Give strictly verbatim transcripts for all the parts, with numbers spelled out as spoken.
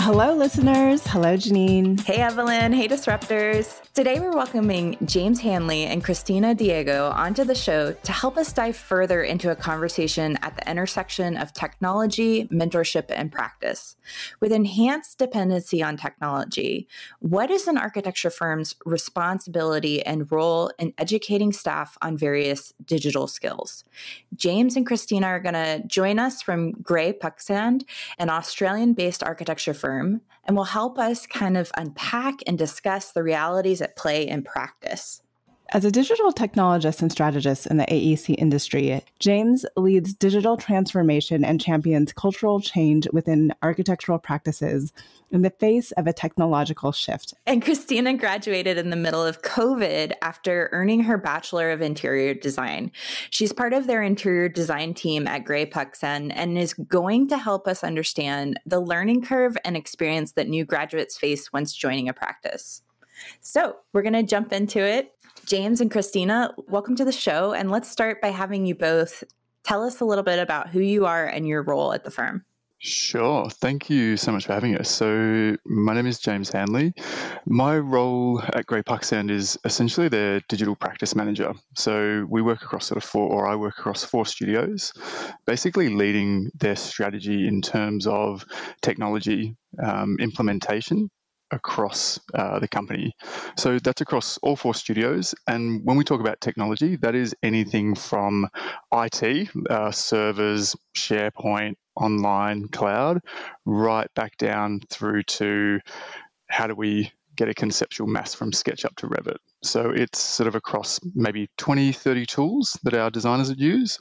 Hello, listeners. Hello, Janine. Hey, Evelyn. Hey, Disruptors. Today, we're welcoming James Hanley and Christina Diego onto the show to help us dive further into a conversation at the intersection of technology, mentorship, and practice. With enhanced dependency on technology, what is an architecture firm's responsibility and role in educating staff on various digital skills? James and Christina are going to join us from Grey Puksand, an Australian-based architecture firm, and will help us kind of unpack and discuss the realities at play in practice. As a digital technologist and strategist in the A E C industry, James leads digital transformation and champions cultural change within architectural practices in the face of a technological shift. And Christina graduated in the middle of COVID after earning her Bachelor of Interior Design. She's part of their interior design team at Grey Puksand and is going to help us understand the learning curve and experience that new graduates face once joining a practice. So we're going to jump into it. James and Christina, welcome to the show. And let's start by having you both tell us a little bit about who you are and your role at the firm. Sure. Thank you so much for having us. So my name is James Hanley. My role at Grey Puksand is essentially their digital practice manager. So we work across sort of four, or I work across four studios, basically leading their strategy in terms of technology um, implementation across uh, the company. So that's across all four studios. And when we talk about technology, that is anything from I T, uh, servers, SharePoint, online, cloud, right back down through to how do we get a conceptual mass from SketchUp to Revit. So it's sort of across maybe twenty, thirty tools that our designers would use,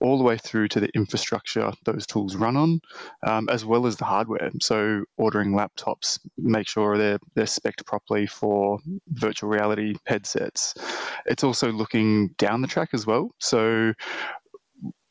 all the way through to the infrastructure those tools run on, um, as well as the hardware. So ordering laptops, make sure they're they're spec'd properly for virtual reality headsets. It's also looking down the track as well. So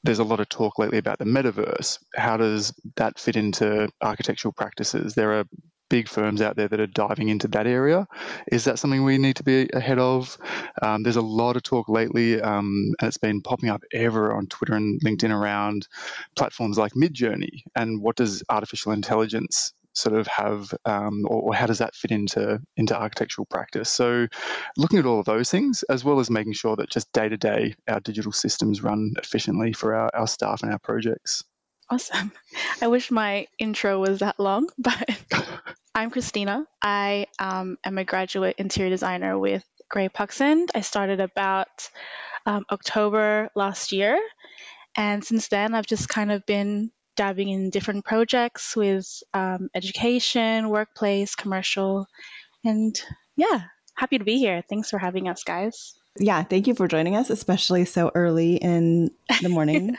there's a lot of talk lately about the metaverse. How does that fit into architectural practices? There are big firms out there that are diving into that area. Is that something we need to be ahead of? Um, there's a lot of talk lately, um, and it's been popping up everywhere on Twitter and LinkedIn around platforms like Midjourney, and what does artificial intelligence sort of have, um, or, or how does that fit into, into architectural practice? So looking at all of those things, as well as making sure that just day-to-day our digital systems run efficiently for our, our staff and our projects. Awesome. I wish my intro was that long, but I'm Christina. I um, am a graduate interior designer with Grey Puksand. I started about um, October last year. And since then, I've just kind of been dabbing in different projects with um, education, workplace, commercial. And yeah, happy to be here. Thanks for having us, guys. Yeah, thank you for joining us, especially so early in the morning.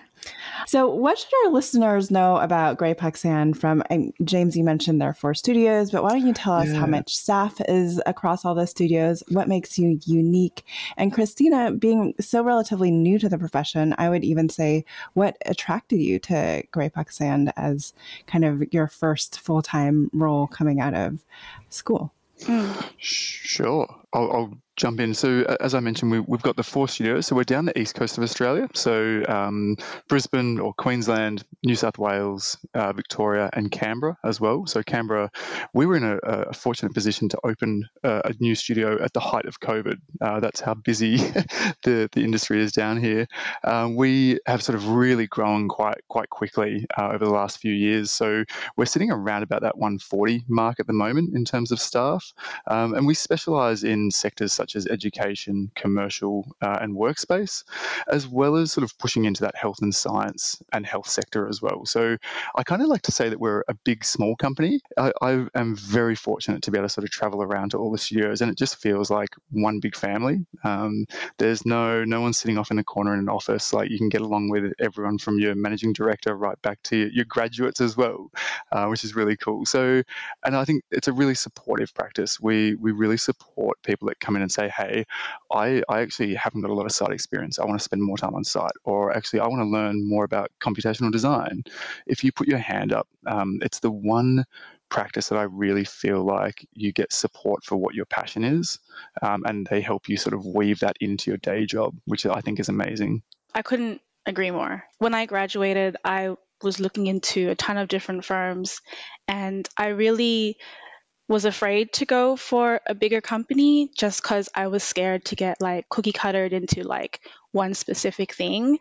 So what should our listeners know about Grey Puksand from, um, James, you mentioned there are four studios, but why don't you tell us yeah. how much staff is across all the studios, what makes you unique? And Christina, being so relatively new to the profession, I would even say, what attracted you to Grey Puksand as kind of your first full-time role coming out of school? Mm. Sure. I'll, I'll jump in. So as I mentioned, we, we've got the four studios. So we're down the east coast of Australia. So um, Brisbane or Queensland, New South Wales, uh, Victoria and Canberra as well. So Canberra, we were in a, a fortunate position to open uh, a new studio at the height of COVID. Uh, that's how busy the, the industry is down here. Uh, we have sort of really grown quite quite quickly uh, over the last few years. So we're sitting around about that one forty mark at the moment in terms of staff. Um, and we specialise in sectors such such as education, commercial uh, and workspace, as well as sort of pushing into that health and science and health sector as well. So I kind of like to say that we're a big, small company. I, I am very fortunate to be able to sort of travel around to all the studios, and it just feels like one big family. Um, there's no no one sitting off in the corner in an office. Like, you can get along with everyone from your managing director right back to your graduates as well, uh, which is really cool. So, and I think it's a really supportive practice. We we really support people that come in and say, hey, I, I actually haven't got a lot of site experience. I want to spend more time on site, or actually I want to learn more about computational design. If you put your hand up, um, it's the one practice that I really feel like you get support for what your passion is, um, and they help you sort of weave that into your day job, which I think is amazing. I couldn't agree more. When I graduated, I was looking into a ton of different firms, and I really was afraid to go for a bigger company just because I was scared to get like cookie cuttered into like one specific thing.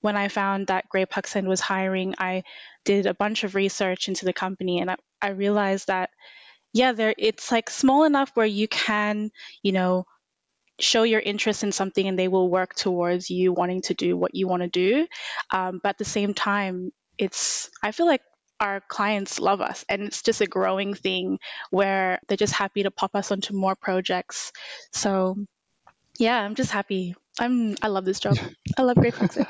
When I found that Grey Puksand was hiring, I did a bunch of research into the company, and I, I realized that, yeah, there it's like small enough where you can, you know, show your interest in something and they will work towards you wanting to do what you want to do. Um, but at the same time, it's, I feel like our clients love us, and it's just a growing thing where they're just happy to pop us onto more projects. So yeah, I'm just happy. I'm, I love this job. I love Grey Puksand.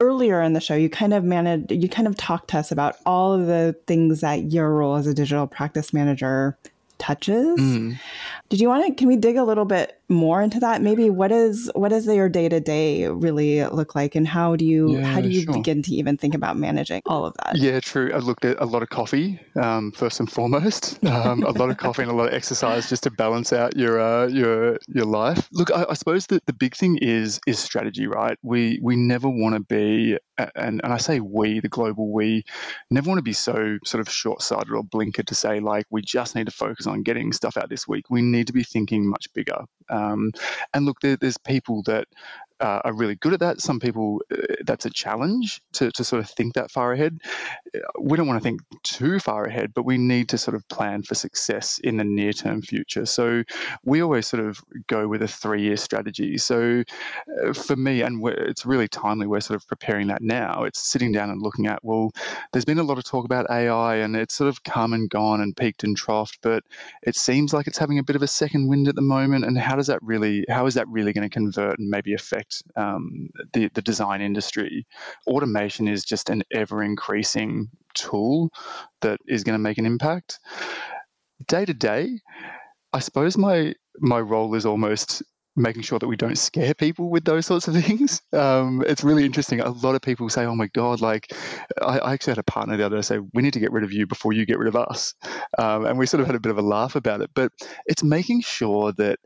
Earlier in the show, you kind of managed, you kind of talked to us about all of the things that your role as a digital practice manager touches. Mm. Did you want to, can we dig a little bit more into that? Maybe what is, what does your day-to-day really look like, and how do you, yeah, how do you sure. begin to even think about managing all of that? Yeah, true. I looked at a lot of coffee, um, first and foremost, um, a lot of coffee and a lot of exercise just to balance out your, uh, your, your life. Look, I, I suppose that the big thing is, is strategy, right? We, we never want to be, and, and I say we, the global we, never want to be so sort of short-sighted or blinkered to say like, we just need to focus on getting stuff out this week. We need to be thinking much bigger. Um, and look, there, there's people that uh, are really good at that. Some people, uh, that's a challenge to, to sort of think that far ahead. We don't want to think too far ahead, but we need to sort of plan for success in the near-term future. So we always sort of go with a three-year strategy. So uh, for me, and we're, it's really timely, we're sort of preparing that now. It's sitting down and looking at, well, there's been a lot of talk about A I, and it's sort of come and gone and peaked and troughed, but it seems like it's having a bit of a second wind at the moment. And how does that really, how is that really going to convert and maybe affect Um, the, the design industry? Automation is just an ever-increasing tool that is going to make an impact. Day to day, I suppose my my role is almost making sure that we don't scare people with those sorts of things. Um, it's really interesting. A lot of people say, oh my God, like I, I actually had a partner the other day say, we need to get rid of you before you get rid of us. Um, and we sort of had a bit of a laugh about it, but it's making sure that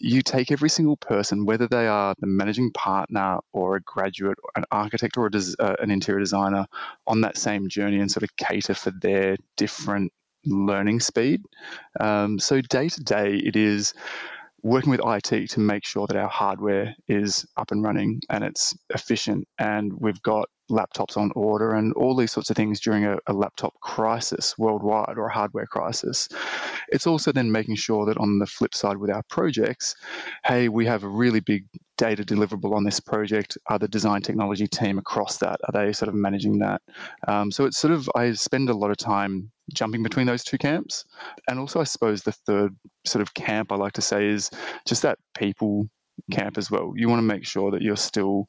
you take every single person, whether they are the managing partner or a graduate, an architect or a des- uh, an interior designer, on that same journey and sort of cater for their different learning speed. Um, so day to day, it is working with I T to make sure that our hardware is up and running and it's efficient, and we've got laptops on order and all these sorts of things during a, a laptop crisis worldwide, or a hardware crisis. It's also then making sure that on the flip side with our projects, hey, we have a really big data deliverable on this project. Are the design technology team across that? Are they sort of managing that? Um, so it's sort of, I spend a lot of time jumping between those two camps. And also I suppose the third sort of camp I like to say is just that people camp as well. You want to make sure that you're still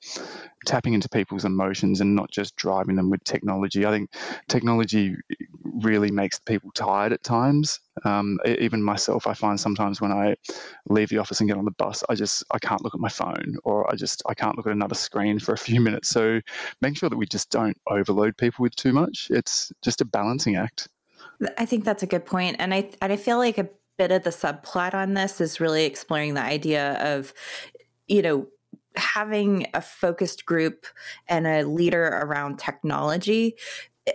tapping into people's emotions and not just driving them with technology. I think technology really makes people tired at times. Um, even myself, I find sometimes when I leave the office and get on the bus, I just, I can't look at my phone, or I just, I can't look at another screen for a few minutes. So making sure that we just don't overload people with too much. It's just a balancing act. I think that's a good point. And I, and I feel like a bit of the subplot on this is really exploring the idea of, you know, having a focused group and a leader around technology.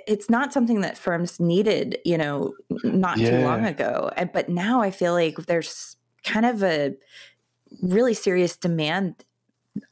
It's not something that firms needed, you know, not yeah. too long ago. But now I feel like there's kind of a really serious demand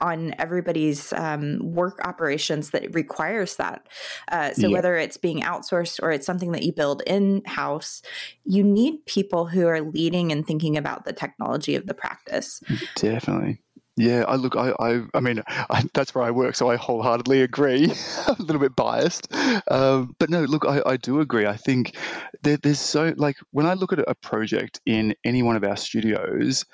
on everybody's um, work operations that requires that. Uh, so yeah. whether it's being outsourced or it's something that you build in-house, you need people who are leading and thinking about the technology of the practice. Definitely. Yeah, I look, I I, I mean, I, that's where I work, so I wholeheartedly agree. I'm a little bit biased. Um, but no, look, I, I do agree. I think there, there's so, like, when I look at a project in any one of our studios,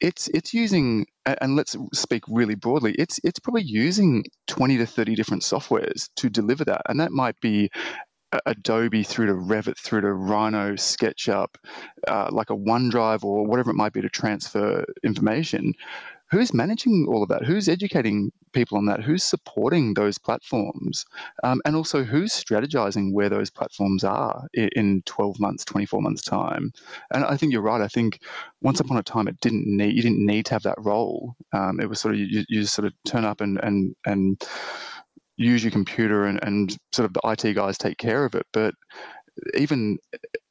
it's it's using, and let's speak really broadly, it's it's probably using twenty to thirty different softwares to deliver that. And that might be Adobe through to Revit through to Rhino, SketchUp, uh, like a OneDrive or whatever it might be to transfer information. Who's managing all of that? Who's educating people on that? Who's supporting those platforms? Um, and also who's strategizing where those platforms are in twelve months, twenty-four months time? And I think you're right. I think once upon a time, it didn't need, you didn't need to have that role. Um, it was sort of, you, you sort of turn up and, and, and use your computer and, and sort of the I T guys take care of it. But even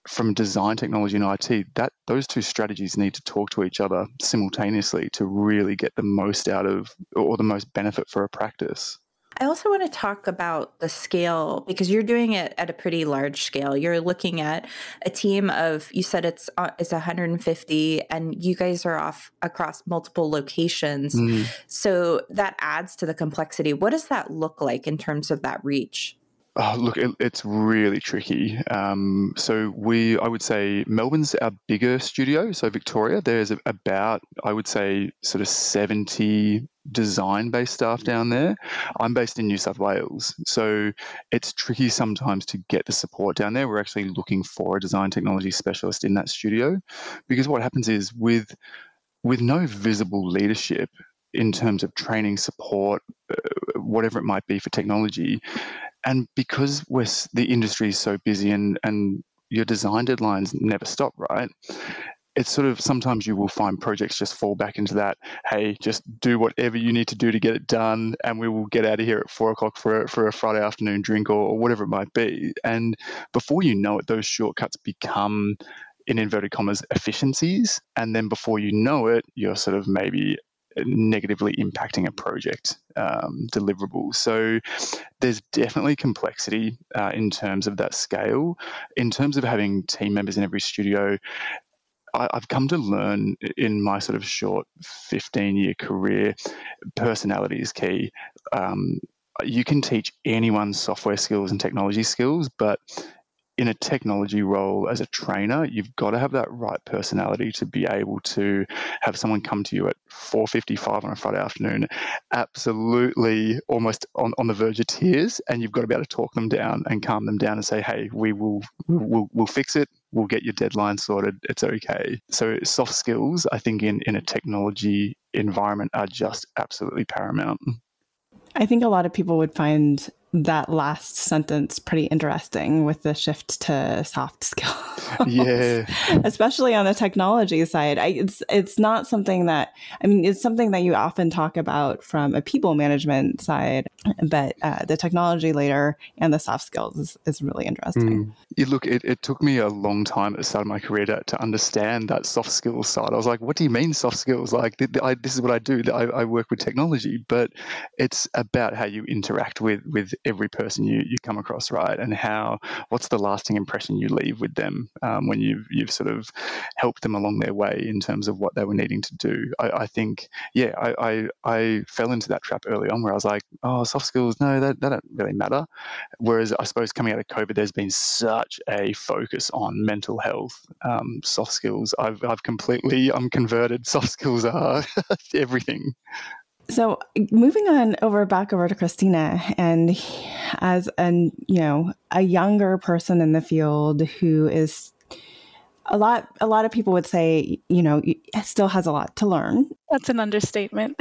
from design technology and I T, that those two strategies need to talk to each other simultaneously to really get the most out of or the most benefit for a practice. I also want to talk about the scale, because you're doing it at a pretty large scale. You're looking at a team of, you said it's it's one hundred fifty, and you guys are off across multiple locations. Mm. So that adds to the complexity. What does that look like in terms of that reach? Oh, look, it, it's really tricky. Um, so we, I would say Melbourne's our bigger studio. So Victoria, there's about, I would say, sort of seventy design-based staff down there. I'm based in New South Wales. So it's tricky sometimes to get the support down there. We're actually looking for a design technology specialist in that studio, because what happens is with with no visible leadership in terms of training, support, whatever it might be for technology, and because we're, the industry is so busy and, and your design deadlines never stop, right? It's sort of sometimes you will find projects just fall back into that, hey, just do whatever you need to do to get it done and we will get out of here at four o'clock for, for a Friday afternoon drink or, or whatever it might be. And before you know it, those shortcuts become, in inverted commas, efficiencies. And then before you know it, you're sort of maybe negatively impacting a project um, deliverable. So there's definitely complexity uh, in terms of that scale. In terms of having team members in every studio, I, I've come to learn in my sort of short fifteen-year career, personality is key. Um, you can teach anyone software skills and technology skills, but in a technology role as a trainer, you've got to have that right personality to be able to have someone come to you at four fifty-five on a Friday afternoon, absolutely almost on, on the verge of tears, and you've got to be able to talk them down and calm them down and say, hey, we will we'll, we'll fix it. We'll get your deadline sorted. It's okay. So soft skills, I think, in, in a technology environment are just absolutely paramount. I think a lot of people would find that last sentence pretty interesting with the shift to soft skills. Yeah. Especially on the technology side. I, it's it's not something that, I mean, it's something that you often talk about from a people management side, but uh, the technology layer and the soft skills is, is really interesting. Mm. You look, it, it took me a long time at the start of my career to, to understand that soft skills side. I was like, what do you mean soft skills? Like, the, the, I, this is what I do. I, I work with technology, but it's about how you interact with, with every person you, you come across, right? And how, what's the lasting impression you leave with them um, when you've, you've sort of helped them along their way in terms of what they were needing to do. I, I think, yeah, I, I I fell into that trap early on where I was like, oh, soft skills, no, that, that don't really matter. Whereas I suppose coming out of COVID, there's been such a focus on mental health, um, soft skills. I've, I've completely, I'm converted. Soft skills are everything. So moving on over back over to Christina, and as an, you know, a younger person in the field who is a lot, a lot of people would say, you know, still has a lot to learn. That's an understatement.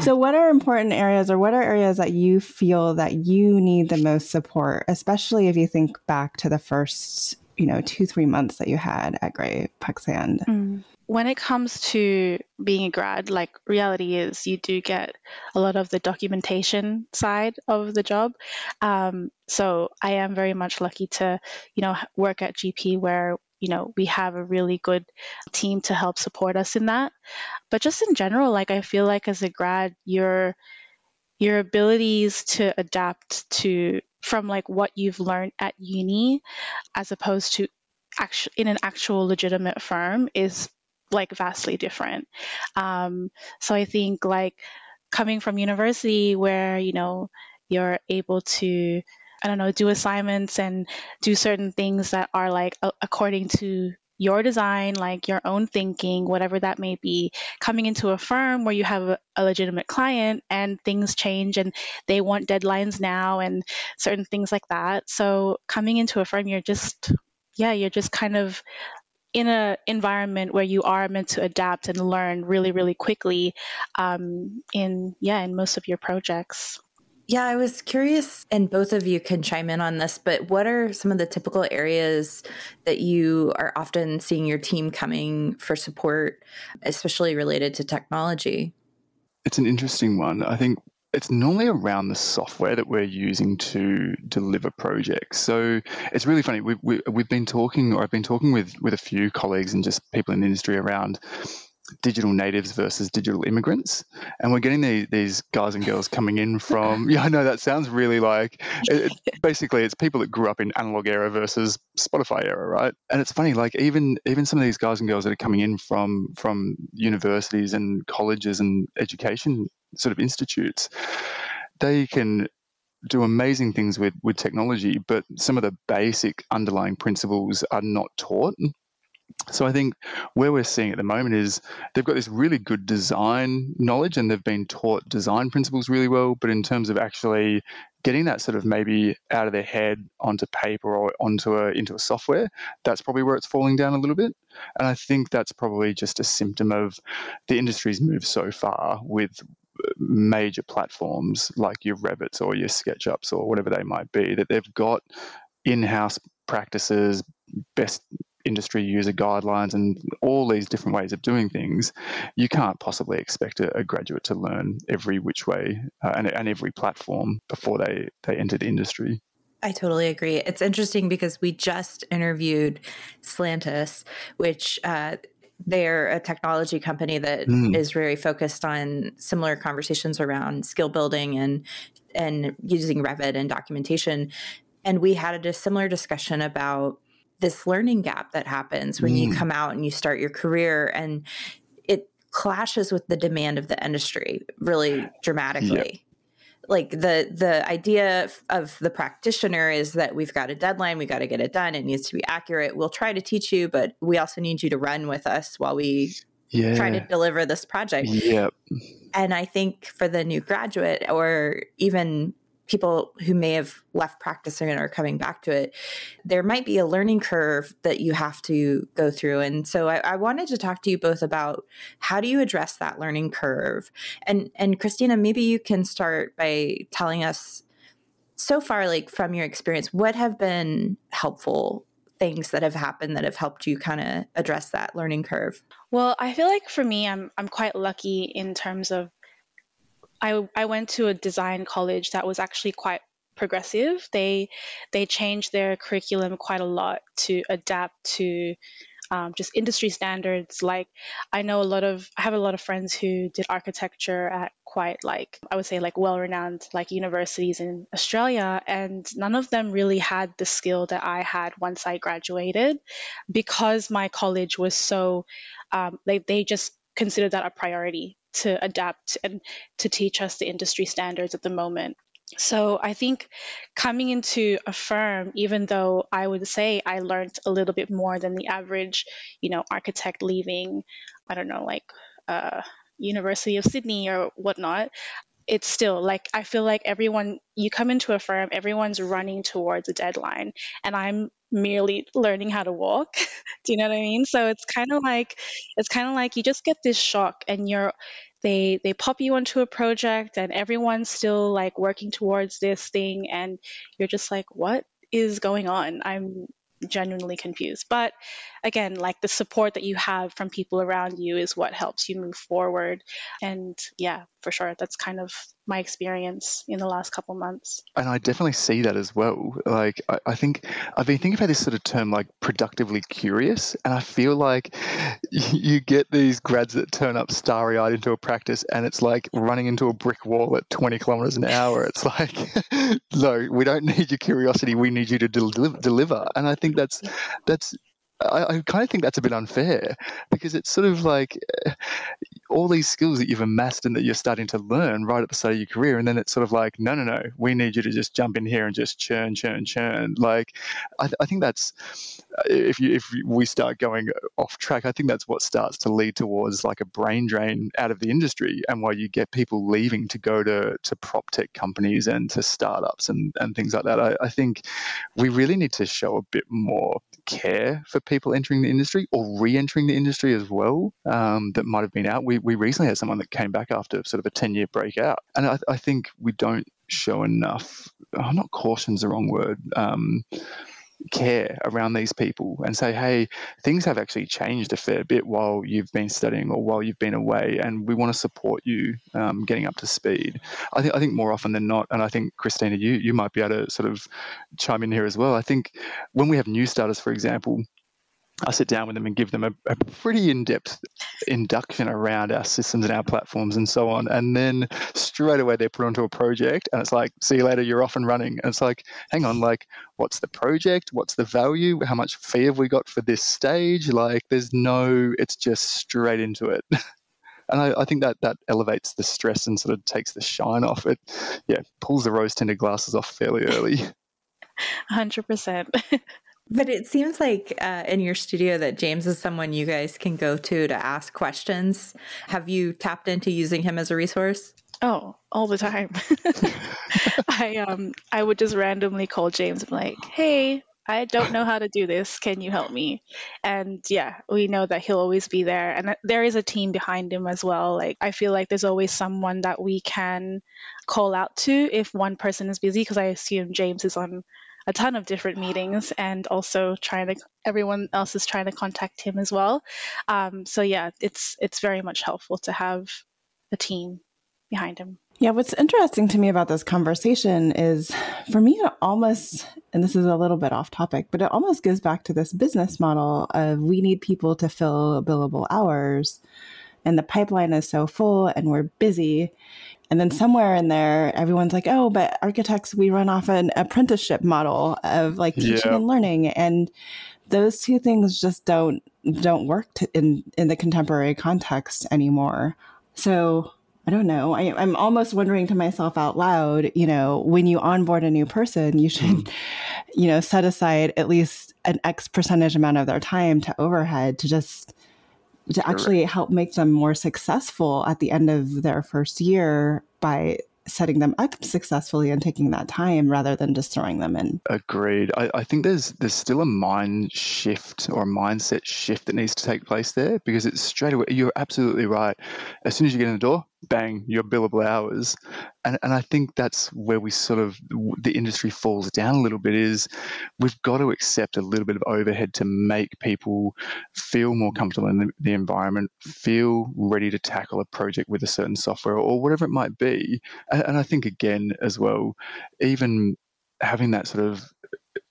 So what are important areas, or what are areas that you feel that you need the most support, especially if you think back to the first, you know, two, three months that you had at Grey Puksand? Mm. When it comes to being a grad, like, reality is you do get a lot of the documentation side of the job. Um, so I am very much lucky to, you know, work at G P where you know, we have a really good team to help support us in that. But just in general, like, I feel like as a grad, your your abilities to adapt to from like what you've learned at uni as opposed to actu- in an actual legitimate firm is like vastly different. Um, so I think like coming from university where, you know, you're able to, I don't know, do assignments and do certain things that are like a- according to your design, like your own thinking, whatever that may be, coming into a firm where you have a, a legitimate client and things change and they want deadlines now and certain things like that. So coming into a firm, you're just, yeah, you're just kind of in an environment where you are meant to adapt and learn really, really quickly um, in, yeah, in most of your projects. Yeah, I was curious, and both of you can chime in on this, but what are some of the typical areas that you are often seeing your team coming for support, especially related to technology? It's an interesting one. I think it's normally around the software that we're using to deliver projects. So it's really funny. We've, we've been talking, or I've been talking with, with a few colleagues and just people in the industry around digital natives versus digital immigrants, and we're getting the, these guys and girls coming in from yeah I know that sounds really like it, it, basically it's people that grew up in analog era versus Spotify era, right? And it's funny, like even even some of these guys and girls that are coming in from from universities and colleges and education sort of institutes, they can do amazing things with with technology, but some of the basic underlying principles are not taught. So I think where we're seeing at the moment is they've got this really good design knowledge and they've been taught design principles really well, but in terms of actually getting that sort of maybe out of their head onto paper or onto a, into a software, that's probably where it's falling down a little bit. And I think that's probably just a symptom of the industry's moved so far with major platforms like your Revits or your SketchUps or whatever they might be, that they've got in-house practices, best industry user guidelines and all these different ways of doing things. You can't possibly expect a, a graduate to learn every which way uh, and, and every platform before they, they enter the industry. I totally agree. It's interesting because we just interviewed Slantis, which uh, they're a technology company that mm. is very focused on similar conversations around skill building and and using Revit and documentation. And we had a similar discussion about this learning gap that happens when mm. you come out and you start your career, and it clashes with the demand of the industry really dramatically. Yep. Like the, the idea of the practitioner is that we've got a deadline, we got to get it done. It needs to be accurate. We'll try to teach you, but we also need you to run with us while we yeah. try to deliver this project. Yep. And I think for the new graduate or even people who may have left practicing and are coming back to it, there might be a learning curve that you have to go through. And so I, I wanted to talk to you both about how do you address that learning curve? And and Christina, maybe you can start by telling us so far, like from your experience, what have been helpful things that have happened that have helped you kind of address that learning curve? Well, I feel like for me, I'm I'm quite lucky in terms of I, I went to a design college that was actually quite progressive. They they changed their curriculum quite a lot to adapt to um, just industry standards. Like I know a lot of I have a lot of friends who did architecture at quite like I would say like well-renowned like universities in Australia, and none of them really had the skill that I had once I graduated because my college was so um, they they just considered that a priority to adapt and to teach us the industry standards at the moment. So I think coming into a firm, even though I would say I learned a little bit more than the average, you know, architect leaving, I don't know, like uh, University of Sydney or whatnot, it's still like, I feel like everyone, you come into a firm, everyone's running towards a deadline and I'm merely learning how to walk. Do you know what I mean? So it's kind of like, it's kind of like you just get this shock and you're, they, they pop you onto a project and everyone's still like working towards this thing. And you're just like, what is going on? I'm genuinely confused. But again, like the support that you have from people around you is what helps you move forward. And yeah, for sure. That's kind of my experience in the last couple months. And I definitely see that as well. Like, I, I think I've been thinking about this sort of term, like productively curious. And I feel like you get these grads that turn up starry-eyed into a practice and it's like running into a brick wall at twenty kilometers an hour. It's like, no, we don't need your curiosity. We need you to del- deliver. And I think that's, that's, I, I kind of think that's a bit unfair, because it's sort of like all these skills that you've amassed and that you're starting to learn right at the start of your career, and then it's sort of like, no, no, no, we need you to just jump in here and just churn, churn, churn. Like, I, th- I think that's if you, if we start going off track, I think that's what starts to lead towards like a brain drain out of the industry, and why you get people leaving to go to to prop tech companies and to startups and and things like that. I, I think we really need to show a bit more care for people entering the industry or re-entering the industry as well, um, that might have been out. We we recently had someone that came back after sort of a ten-year breakout, and I, I think we don't show enough. Oh, not caution's the wrong word. Um, care around these people and say, hey, things have actually changed a fair bit while you've been studying or while you've been away, and we want to support you um, getting up to speed. I think I think more often than not, and I think, Christina, you you might be able to sort of chime in here as well. I think when we have new starters, for example, I sit down with them and give them a, a pretty in-depth induction around our systems and our platforms and so on. And then straight away they're put onto a project and it's like, see you later, you're off and running. And it's like, hang on, like, what's the project? What's the value? How much fee have we got for this stage? Like, there's no, it's just straight into it. And I, I think that that elevates the stress and sort of takes the shine off it. Yeah, pulls the rose-tinted glasses off fairly early. one hundred percent. But it seems like uh, in your studio that James is someone you guys can go to to ask questions. Have you tapped into using him as a resource? Oh, all the time. I um I would just randomly call James and be like, hey, I don't know how to do this. Can you help me? And yeah, we know that he'll always be there. And there is a team behind him as well. Like, I feel like there's always someone that we can call out to if one person is busy, because I assume James is on a ton of different meetings, and also trying to, everyone else is trying to contact him as well. Um, so yeah, it's it's very much helpful to have a team behind him. Yeah, what's interesting to me about this conversation is, for me, it almost, and this is a little bit off topic, but it almost goes back to this business model of we need people to fill billable hours, and the pipeline is so full and we're busy. And then somewhere in there, everyone's like, oh, but architects, we run off an apprenticeship model of like teaching yeah. and learning. And those two things just don't don't work to, in, in the contemporary context anymore. So I don't know. I, I'm almost wondering to myself out loud, you know, when you onboard a new person, you should, you know, set aside at least an X percentage amount of their time to overhead to just to actually help make them more successful at the end of their first year by setting them up successfully and taking that time rather than just throwing them in. Agreed. I, I think there's there's still a mind shift or a mindset shift that needs to take place there, because it's straight away, you're absolutely right. As soon as you get in the door, bang, your billable hours. And and I think that's where we sort of, the industry falls down a little bit, is we've got to accept a little bit of overhead to make people feel more comfortable in the, the environment, feel ready to tackle a project with a certain software or whatever it might be. And, and I think, again, as well, even having that sort of,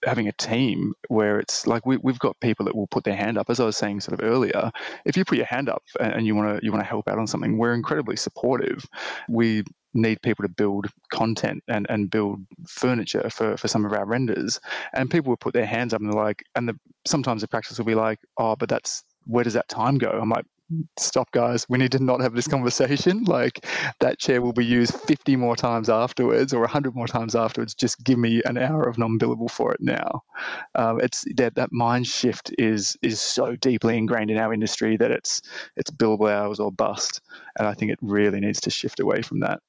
having a team where it's like we, we've got people that will put their hand up. As I was saying sort of earlier, if you put your hand up and you want to you want to help out on something, we're incredibly supportive. We need people to build content and, and build furniture for, for some of our renders. And people will put their hands up and they're like, and the, sometimes the practice will be like, oh, but that's, where does that time go? I'm like, stop, guys, we need to not have this conversation. Like, that chair will be used fifty more times afterwards or one hundred more times afterwards. Just give me an hour of non-billable for it now. Um, it's that that mind shift is is so deeply ingrained in our industry that it's it's billable hours or bust, and I think it really needs to shift away from that.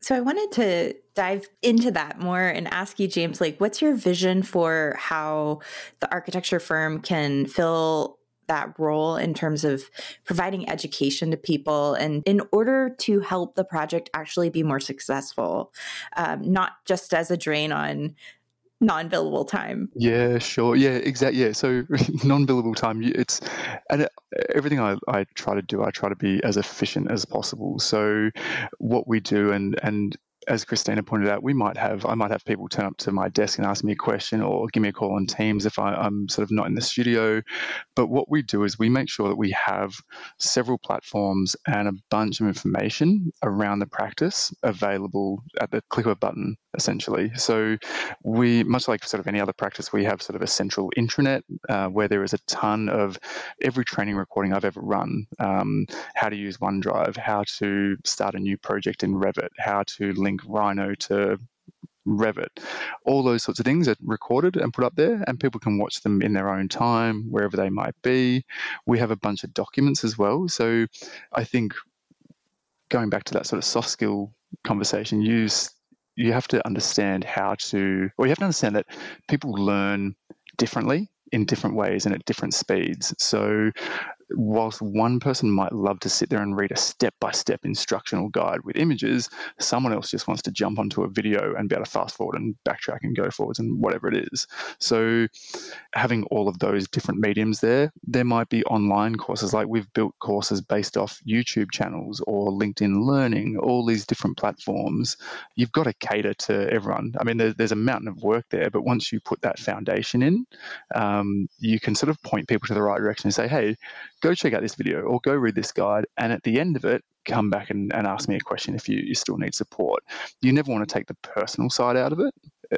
So I wanted to dive into that more and ask you, James, like, what's your vision for how the architecture firm can fill that role in terms of providing education to people and in order to help the project actually be more successful, um, not just as a drain on non-billable time. Yeah, sure. Yeah, exactly. Yeah. So non-billable time, it's, and everything I, I try to do, I try to be as efficient as possible. So what we do, and, and as Christina pointed out, we might have, I might have people turn up to my desk and ask me a question or give me a call on Teams if I, I'm sort of not in the studio. But what we do is we make sure that we have several platforms and a bunch of information around the practice available at the click of a button, essentially. So we, much like sort of any other practice, we have sort of a central intranet uh, where there is a ton of every training recording I've ever run, um, how to use OneDrive, how to start a new project in Revit, how to link Rhino to Revit. All those sorts of things are recorded and put up there, and people can watch them in their own time, wherever they might be. We have a bunch of documents as well. So I think going back to that sort of soft skill conversation, use you have to understand how to, or you have to understand that people learn differently in different ways and at different speeds. So whilst one person might love to sit there and read a step-by-step instructional guide with images, someone else just wants to jump onto a video and be able to fast forward and backtrack and go forwards and whatever it is. So having all of those different mediums there, there might be online courses. Like we've built courses based off YouTube channels or LinkedIn Learning, all these different platforms. You've got to cater to everyone. I mean, there, there's a mountain of work there, but once you put that foundation in, um, you can sort of point people to the right direction and say, hey, go check out this video or go read this guide. And at the end of it, come back and, and ask me a question if you, you still need support. You never want to take the personal side out of it.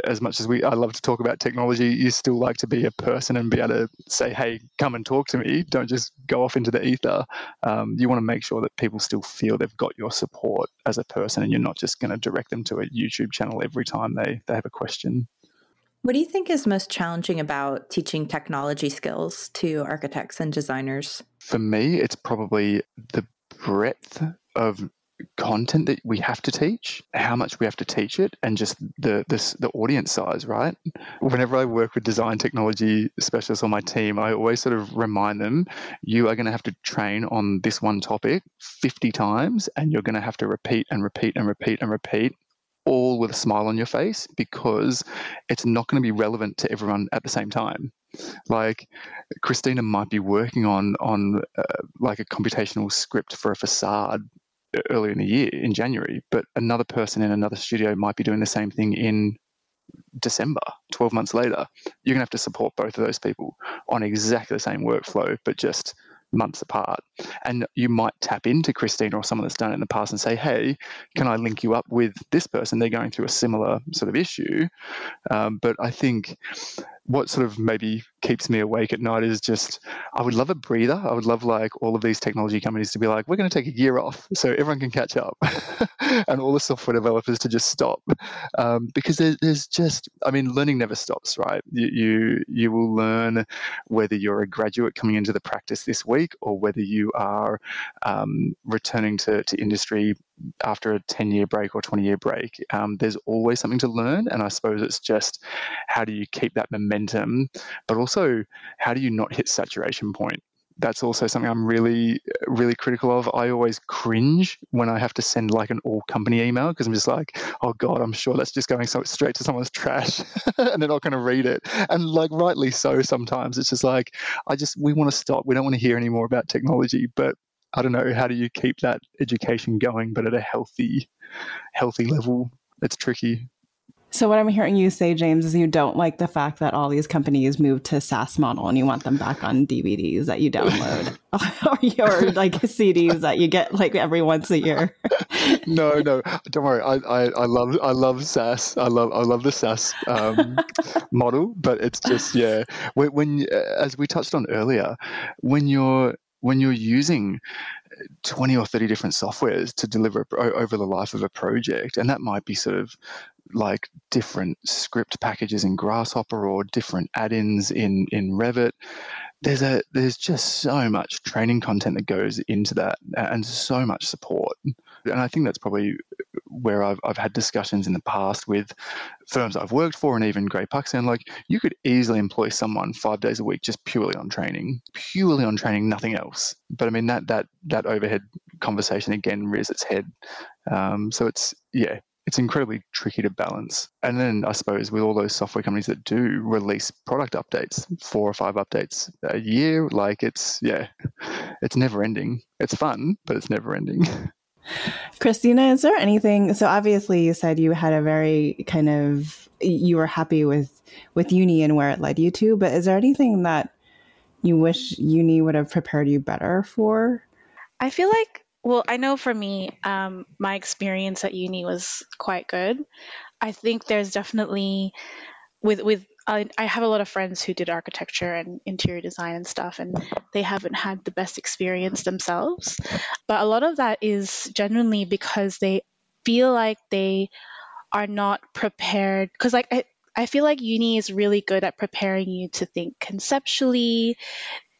As much as we, I love to talk about technology, you still like to be a person and be able to say, hey, come and talk to me. Don't just go off into the ether. Um, you want to make sure that people still feel they've got your support as a person, and you're not just going to direct them to a YouTube channel every time they, they have a question. What do you think is most challenging about teaching technology skills to architects and designers? For me, it's probably the breadth of content that we have to teach, how much we have to teach it, and just the this the audience size, right? Whenever I work with design technology specialists on my team, I always sort of remind them, you are going to have to train on this one topic fifty times, and you're going to have to repeat and repeat and repeat and repeat, all with a smile on your face, because it's not going to be relevant to everyone at the same time. Like Christina might be working on on uh, like a computational script for a facade earlier in the year in January, but another person in another studio might be doing the same thing in December, twelve months later. You're going to have to support both of those people on exactly the same workflow, but just months apart. And you might tap into Christina or someone that's done it in the past and say, hey, can I link you up with this person? They're going through a similar sort of issue. Um, but I think what sort of maybe keeps me awake at night is just, I would love a breather. I would love like all of these technology companies to be like, we're going to take a year off so everyone can catch up and all the software developers to just stop. Um, because there's, there's just, I mean, learning never stops, right? You, you you will learn whether you're a graduate coming into the practice this week or whether you are um, returning to, to industry after a ten-year break or twenty-year break. Um, there's always something to learn, and I suppose it's just how do you keep that momentum, but also how do you not hit saturation point? That's also something I'm really, really critical of. I always cringe when I have to send like an all-company email, because I'm just like, oh God, I'm sure that's just going so straight to someone's trash and they're not going to read it. And like rightly so sometimes. It's just like, I just, we want to stop. We don't want to hear any more about technology, but I don't know, how do you keep that education going, but at a healthy, healthy level? It's tricky. So what I'm hearing you say, James, is you don't like the fact that all these companies move to SaaS model and you want them back on D V Ds that you download or your like C Ds that you get like every once a year. No, no, don't worry. I, I, I love I love SaaS. I love I love the SaaS um, model, but it's just, yeah. When, when as we touched on earlier, when you're when you're using twenty or thirty different softwares to deliver over the life of a project, and that might be sort of like different script packages in Grasshopper or different add-ins in, in Revit, there's a there's just so much training content that goes into that and so much support. And I think that's probably where I've I've had discussions in the past with firms I've worked for and even Grey Puksand, like you could easily employ someone five days a week just purely on training, purely on training, nothing else. But I mean, that that that overhead conversation again rears its head. Um, so it's, yeah, it's incredibly tricky to balance. And then I suppose with all those software companies that do release product updates, four or five updates a year, like it's, yeah, it's never ending. It's fun, but it's never ending. Christina, is there anything, so obviously you said you had a very kind of, you were happy with, with uni and where it led you to, but is there anything that you wish uni would have prepared you better for? I feel like, well, I know for me, um, my experience at uni was quite good. I think there's definitely, with with I, I have a lot of friends who did architecture and interior design and stuff, and they haven't had the best experience themselves. But a lot of that is generally because they feel like they are not prepared. Because like I, I feel like uni is really good at preparing you to think conceptually,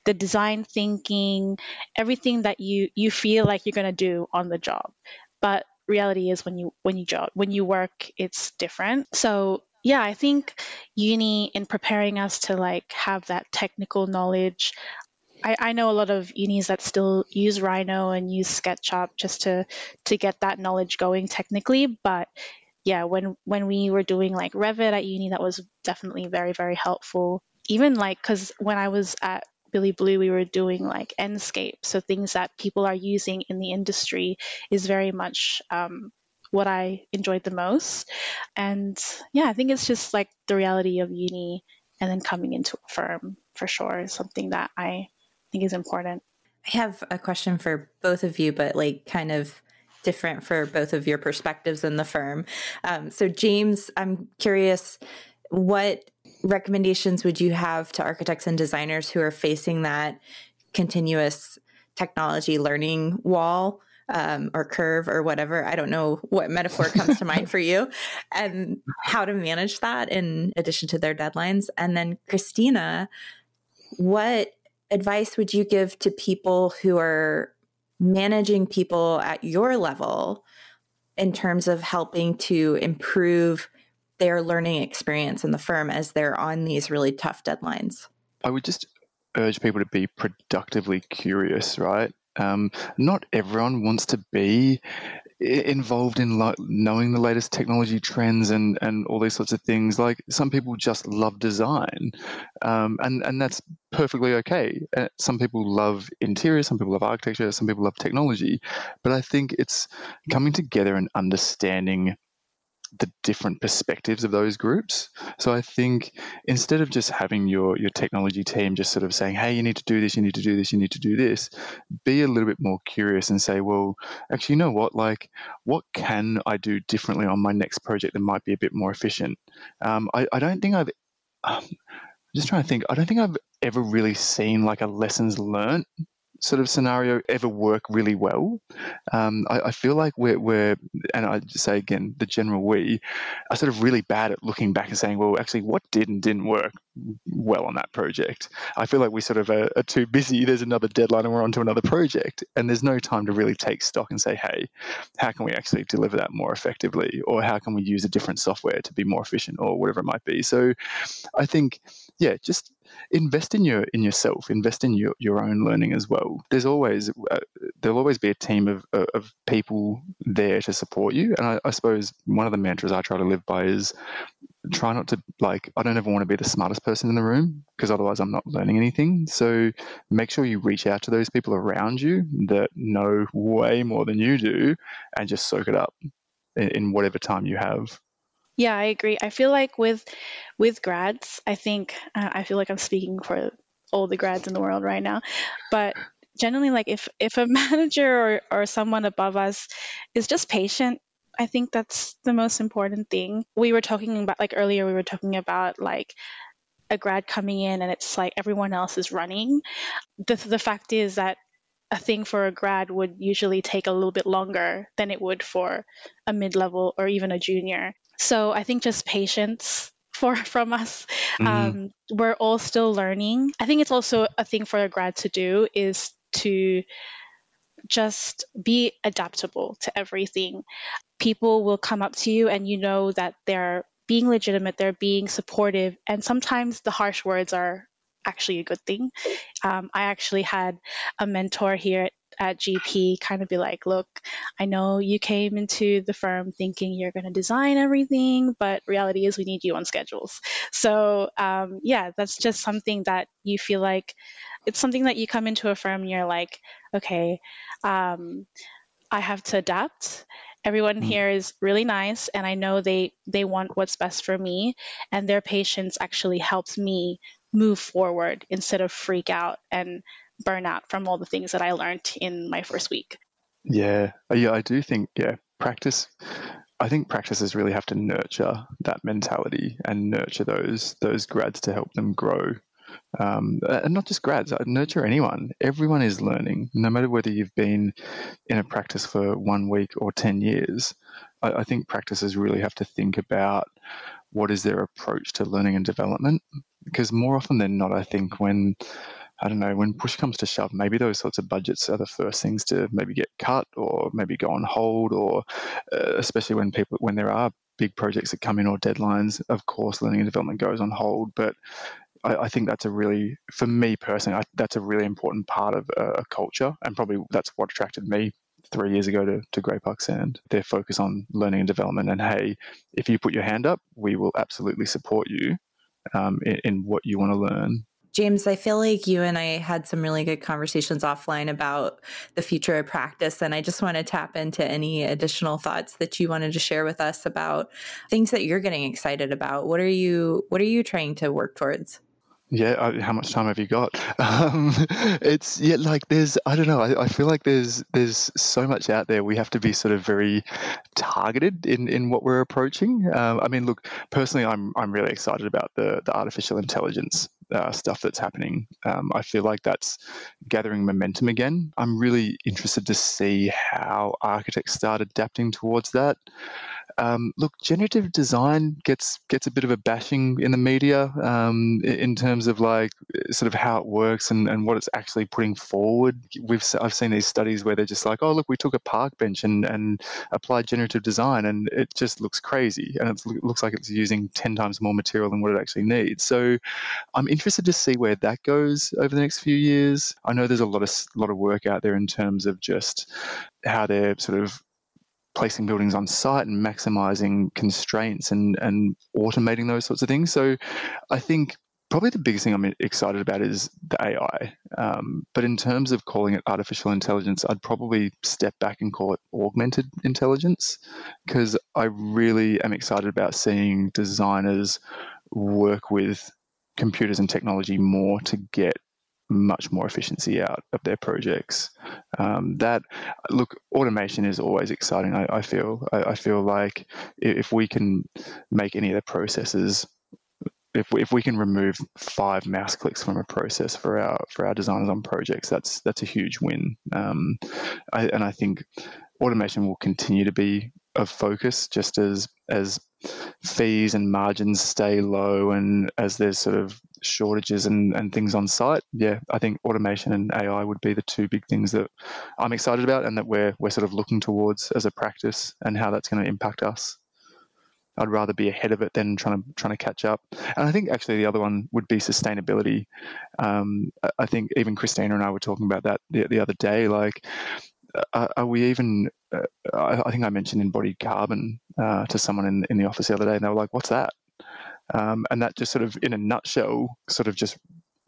the design thinking, everything that you, you feel like you're going to do on the job. But reality is when you when you job, when you work, it's different. So yeah, I think uni in preparing us to like have that technical knowledge. I, I know a lot of unis that still use Rhino and use SketchUp just to, to get that knowledge going technically. But yeah, when, when we were doing like Revit at uni, that was definitely very, very helpful. Even like, because when I was at Billy Blue, we were doing like Enscape. So things that people are using in the industry is very much um, what I enjoyed the most. And yeah, I think it's just like the reality of uni and then coming into a firm for sure is something that I think is important. I have a question for both of you, but like kind of different for both of your perspectives in the firm. Um, so James, I'm curious, what recommendations would you have to architects and designers who are facing that continuous technology learning wall um, or curve or whatever? I don't know what metaphor comes to mind for you, and how to manage that in addition to their deadlines. And then Christina, what advice would you give to people who are managing people at your level in terms of helping to improve their learning experience in the firm as they're on these really tough deadlines? I would just urge people to be productively curious, right? Um, not everyone wants to be involved in lo- knowing the latest technology trends and, and all these sorts of things. Like some people just love design, um, and, and that's perfectly okay. Uh, some people love interior, some people love architecture, some people love technology. But I think it's coming together and understanding the different perspectives of those groups. So I think instead of just having your your technology team just sort of saying, hey, you need to do this, you need to do this, you need to do this, be a little bit more curious and say, well, actually, you know what, like what can I do differently on my next project that might be a bit more efficient? Um, I, I don't think I've, um, I'm just trying to think, I don't think I've ever really seen like a lessons learned sort of scenario ever work really well. Um, I, I feel like we're, we're, and I say again, the general we are sort of really bad at looking back and saying, well, actually, what did and didn't work well on that project? I feel like we sort of are, are too busy. There's another deadline and we're on to another project. And there's no time to really take stock and say, hey, how can we actually deliver that more effectively? Or how can we use a different software to be more efficient or whatever it might be? So I think, yeah, just invest in your in yourself, invest in your, your own learning as well. There's always uh, there'll always be a team of of people there to support you. And I, I suppose one of the mantras I try to live by is try not to, like, I don't ever want to be the smartest person in the room, because otherwise I'm not learning anything. So make sure you reach out to those people around you that know way more than you do and just soak it up in, in whatever time you have. Yeah, I agree. I feel like with with grads, I think uh, I feel like I'm speaking for all the grads in the world right now. But generally, like if, if a manager or, or someone above us is just patient, I think that's the most important thing. We were talking about like earlier, we were talking about like a grad coming in and it's like everyone else is running. The the fact is that a thing for a grad would usually take a little bit longer than it would for a mid-level or even a junior. So I think just patience for from us. Mm-hmm. Um, we're all still learning. I think it's also a thing for a grad to do is to just be adaptable to everything. People will come up to you and you know that they're being legitimate, they're being supportive, and sometimes the harsh words are actually a good thing. Um, I actually had a mentor here at G P kind of be like, look, I know you came into the firm thinking you're going to design everything, but reality is we need you on schedules. So um, yeah, that's just something that you feel like, it's something that you come into a firm and you're like, okay, um, I have to adapt. Everyone here is really nice, and I know they, they want what's best for me, and their patience actually helps me move forward instead of freak out and burn out from all the things that I learned in my first week. Yeah, yeah, I do think, yeah, practice, I think practices really have to nurture that mentality and nurture those those grads to help them grow. Um, and not just grads, nurture anyone. Everyone is learning, no matter whether you've been in a practice for one week or ten years. I, I think practices really have to think about what is their approach to learning and development, because more often than not, I think when, I don't know, when push comes to shove, maybe those sorts of budgets are the first things to maybe get cut or maybe go on hold, or uh, especially when people, when there are big projects that come in or deadlines, of course, learning and development goes on hold. But I think that's a really, for me personally, I, that's a really important part of a, a culture, and probably that's what attracted me three years ago to, to Grey Puksand. Their focus on learning and development, and hey, if you put your hand up, we will absolutely support you um, in, in what you want to learn. James, I feel like you and I had some really good conversations offline about the future of practice, and I just want to tap into any additional thoughts that you wanted to share with us about things that you're getting excited about. What are you, what are you trying to work towards? Yeah, I, how much time have you got? Um, it's yeah, like there's, I don't know. I, I feel like there's there's so much out there. We have to be sort of very targeted in, in what we're approaching. Um, I mean, look, personally, I'm I'm really excited about the the artificial intelligence uh, stuff that's happening. Um, I feel like that's gathering momentum again. I'm really interested to see how architects start adapting towards that. Um, look, generative design gets gets a bit of a bashing in the media um, in terms of like sort of how it works and, and what it's actually putting forward. We've I've seen these studies where they're just like, oh look, we took a park bench and, and applied generative design, and it just looks crazy, and it's, it looks like it's using ten times more material than what it actually needs. So I'm interested to see where that goes over the next few years. I know there's a lot of lot of work out there in terms of just how they're sort of placing buildings on site and maximizing constraints and, and automating those sorts of things. So I think probably the biggest thing I'm excited about is the A I. Um, but in terms of calling it artificial intelligence, I'd probably step back and call it augmented intelligence, because I really am excited about seeing designers work with computers and technology more to get much more efficiency out of their projects. Um, that look, automation is always exciting. I, I feel I, I feel like if we can make any of the processes, if we, if we can remove five mouse clicks from a process for our for our designers on projects, that's that's a huge win. Um, I, and I think automation will continue to be of focus, just as as fees and margins stay low, and as there's sort of shortages and, and things on site. Yeah, I think automation and A I would be the two big things that I'm excited about, and that we're we're sort of looking towards as a practice, and how that's going to impact us. I'd rather be ahead of it than trying to trying to catch up. And I think actually the other one would be sustainability. Um, I think even Christina and I were talking about that the, the other day. Like, are, are we even? Uh, I, I think I mentioned embodied carbon uh, to someone in in the office the other day, and they were like, "What's that?" Um, and that just sort of, in a nutshell, sort of just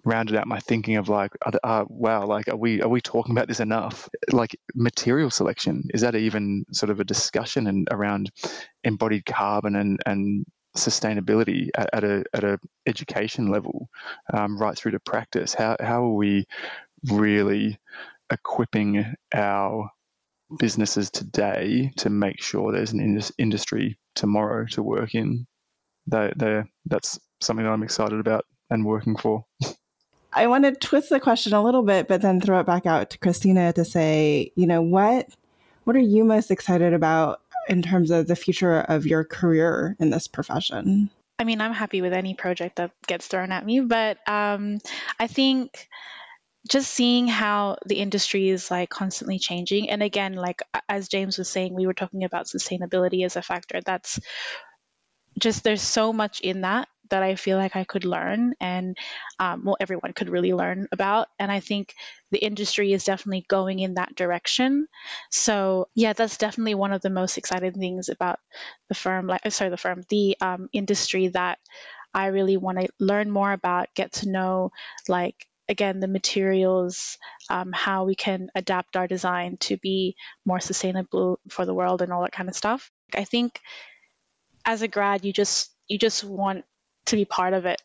rounded out my thinking of like, uh, uh, wow, like, are we are we talking about this enough? Like, material selection, is that even sort of a discussion and around embodied carbon and, and sustainability at, at a at a education level, um, right through to practice? How how are we really equipping our businesses today to make sure there's an in- industry tomorrow to work in? They, they, that's something that I'm excited about and working for. I want to twist the question a little bit, but then throw it back out to Christina to say, you know, what what are you most excited about in terms of the future of your career in this profession? I mean, I'm happy with any project that gets thrown at me, but um, I think just seeing how the industry is like constantly changing. And again, like as James was saying, we were talking about sustainability as a factor. That's just, there's so much in that that I feel like I could learn and, um, well, everyone could really learn about. And I think the industry is definitely going in that direction. So yeah, that's definitely one of the most exciting things about the firm, like, sorry, the firm, the um, industry that I really want to learn more about, get to know, like, again, the materials, um, how we can adapt our design to be more sustainable for the world and all that kind of stuff. I think as a grad, you just you just want to be part of it.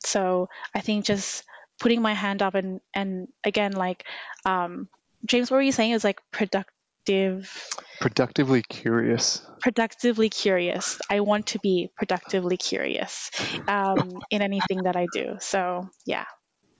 So I think just putting my hand up and, and again, like, um, James, what were you saying? It was like productive... Productively curious. Productively curious. I want to be productively curious um, in anything that I do. So, yeah.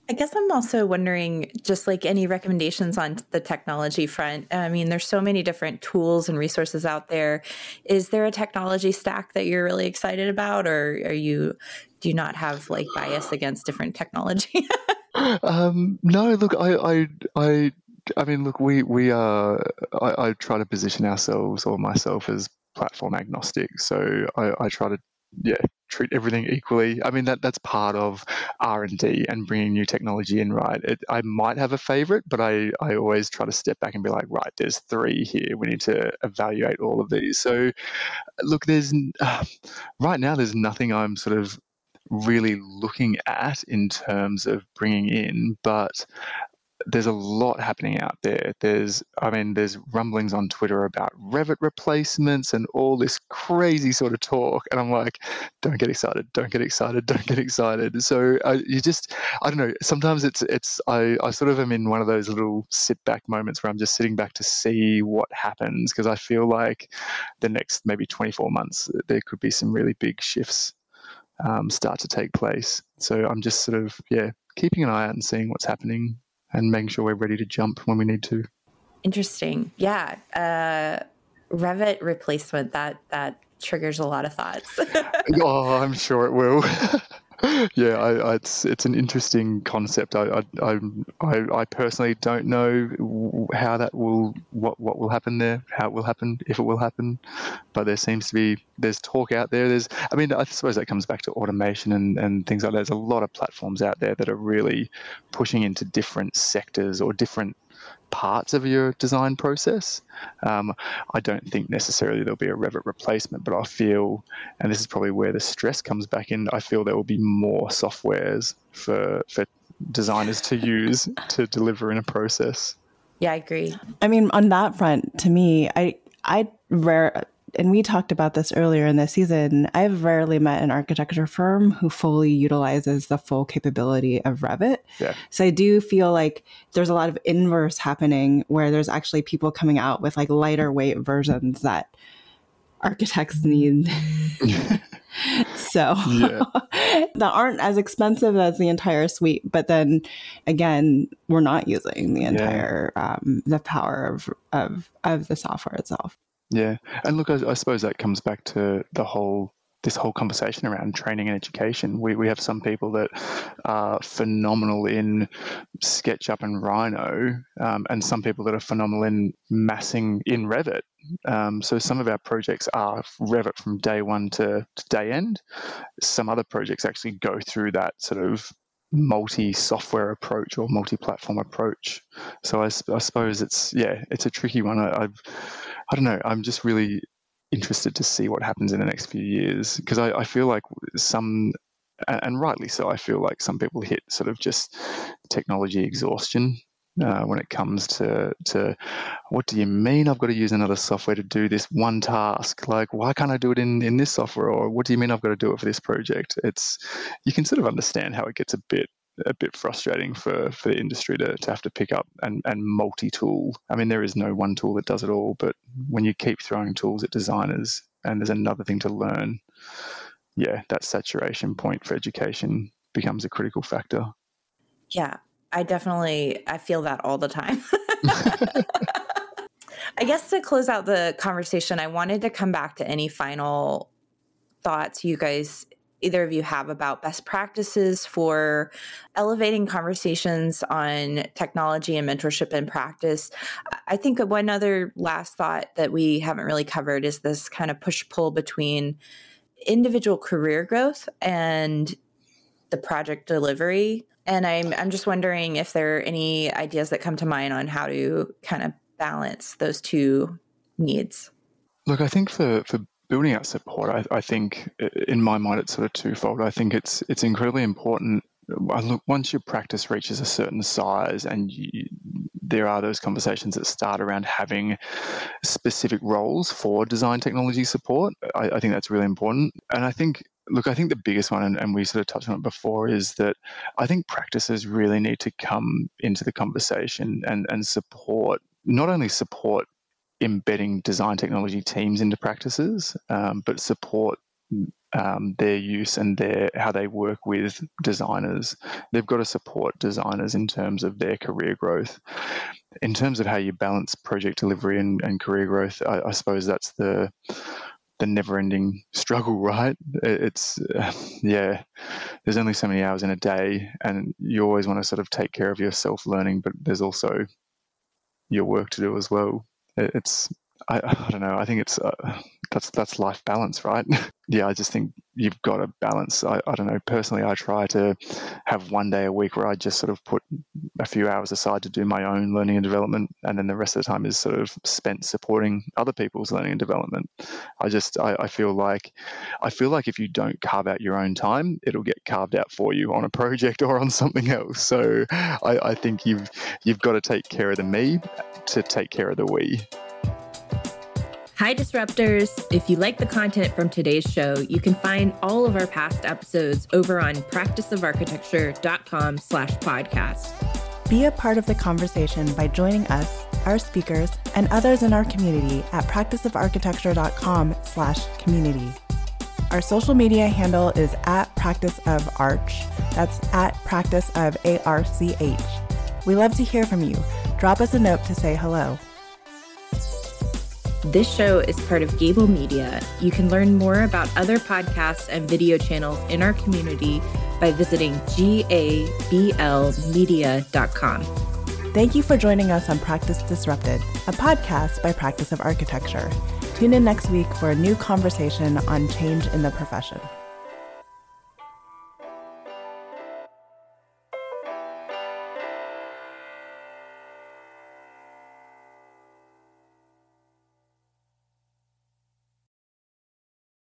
I guess I'm also wondering, just like, any recommendations on the technology front. I mean, there's so many different tools and resources out there. Is there a technology stack that you're really excited about, or are you, do you not have like bias against different technology? um, no, look, I, I, I, I mean, look, we, we are, I, I try to position ourselves or myself as platform agnostic. So I, I try to, yeah, treat everything equally. I mean, that that's part of R and D and bringing new technology in, right? It, I might have a favorite, but I, I always try to step back and be like, right, there's three here. We need to evaluate all of these. So, look, there's uh, right now there's nothing I'm sort of really looking at in terms of bringing in, but there's a lot happening out there. There's, I mean, there's rumblings on Twitter about Revit replacements and all this crazy sort of talk. And I'm like, don't get excited, don't get excited, don't get excited. So uh, you just, I don't know, sometimes it's, it's. I, I sort of am in one of those little sit back moments where I'm just sitting back to see what happens, because I feel like the next maybe twenty-four months, there could be some really big shifts um, start to take place. So I'm just sort of, yeah, keeping an eye out and seeing what's happening, and making sure we're ready to jump when we need to. Interesting. Yeah. Uh, Revit replacement, that that triggers a lot of thoughts. Oh, I'm sure it will. yeah, I, I, it's it's an interesting concept. I I, I I personally don't know how that will, what, what will happen there, how it will happen, if it will happen. But there seems to be, there's talk out there. There's, I mean, I suppose that comes back to automation and, and things like that. There's a lot of platforms out there that are really pushing into different sectors or different parts of your design process. Um, I don't think necessarily there'll be a Revit replacement, but I feel, and this is probably where the stress comes back in, I feel there will be more softwares for for designers to use to deliver in a process. Yeah, I agree. I mean, on that front, to me, I I rare, and we talked about this earlier in the season, I've rarely met an architecture firm who fully utilizes the full capability of Revit. Yeah. So I do feel like there's a lot of inverse happening where there's actually people coming out with like lighter weight versions that architects need. so Yeah. that aren't as expensive as the entire suite. But then again, we're not using the entire, yeah. um, the power of, of, of the software itself. Yeah. And look, I, I suppose that comes back to the whole, this whole conversation around training and education. We we have some people that are phenomenal in SketchUp and Rhino, um, and some people that are phenomenal in massing in Revit. Um, so some of our projects are Revit from day one to, to day end. Some other projects actually go through that sort of multi-software approach or multi-platform approach. So I, I suppose it's, yeah, it's a tricky one. I, I've, I don't know. I'm just really interested to see what happens in the next few years, because I, I feel like some, and rightly so, I feel like some people hit sort of just technology exhaustion uh, when it comes to, to what do you mean I've got to use another software to do this one task? Like, why can't I do it in, in this software? Or what do you mean I've got to do it for this project? It's, you can sort of understand how it gets a bit a bit frustrating for, for the industry to, to have to pick up and, and multi-tool. I mean, there is no one tool that does it all, but when you keep throwing tools at designers and there's another thing to learn, yeah, that saturation point for education becomes a critical factor. Yeah, I definitely, I feel that all the time. I guess to close out the conversation, I wanted to come back to any final thoughts you guys either of you have about best practices for elevating conversations on technology and mentorship and practice. I think one other last thought that we haven't really covered is this kind of push-pull between individual career growth and the project delivery. And I'm I'm just wondering if there are any ideas that come to mind on how to kind of balance those two needs. Look, I think for, for building out support, I, I think in my mind it's sort of twofold. I think it's it's incredibly important. Look, once your practice reaches a certain size, and you, there are those conversations that start around having specific roles for design technology support, I, I think that's really important. And I think, look, I think the biggest one, and, and we sort of touched on it before, is that I think practices really need to come into the conversation and, and support, not only support embedding design technology teams into practices, um, but support Um, their use and their how they work with designers. They've got to support designers in terms of their career growth. In terms of how you balance project delivery and, and career growth, I, I suppose that's the the never-ending struggle, right? It's, uh, yeah, there's only so many hours in a day, and you always want to sort of take care of your self-learning, but there's also your work to do as well. It's I, I don't know. I think it's uh, that's that's life balance, right? Yeah, I just think you've got to balance. I, I don't know. Personally, I try to have one day a week where I just sort of put a few hours aside to do my own learning and development, and then the rest of the time is sort of spent supporting other people's learning and development. I just I, I feel like I feel like if you don't carve out your own time, it'll get carved out for you on a project or on something else. So I, I think you've you've got to take care of the me to take care of the we. Hi, Disruptors. If you like the content from today's show, you can find all of our past episodes over on practice of architecture dot com slash podcast. Be a part of the conversation by joining us, our speakers, and others in our community at practice of architecture dot com slash community. Our social media handle is at practice of arch. That's at practice of A R C H. We love to hear from you. Drop us a note to say hello. This show is part of Gable Media. You can learn more about other podcasts and video channels in our community by visiting gable media dot com. Thank you for joining us on Practice Disrupted, a podcast by Practice of Architecture. Tune in next week for a new conversation on change in the profession.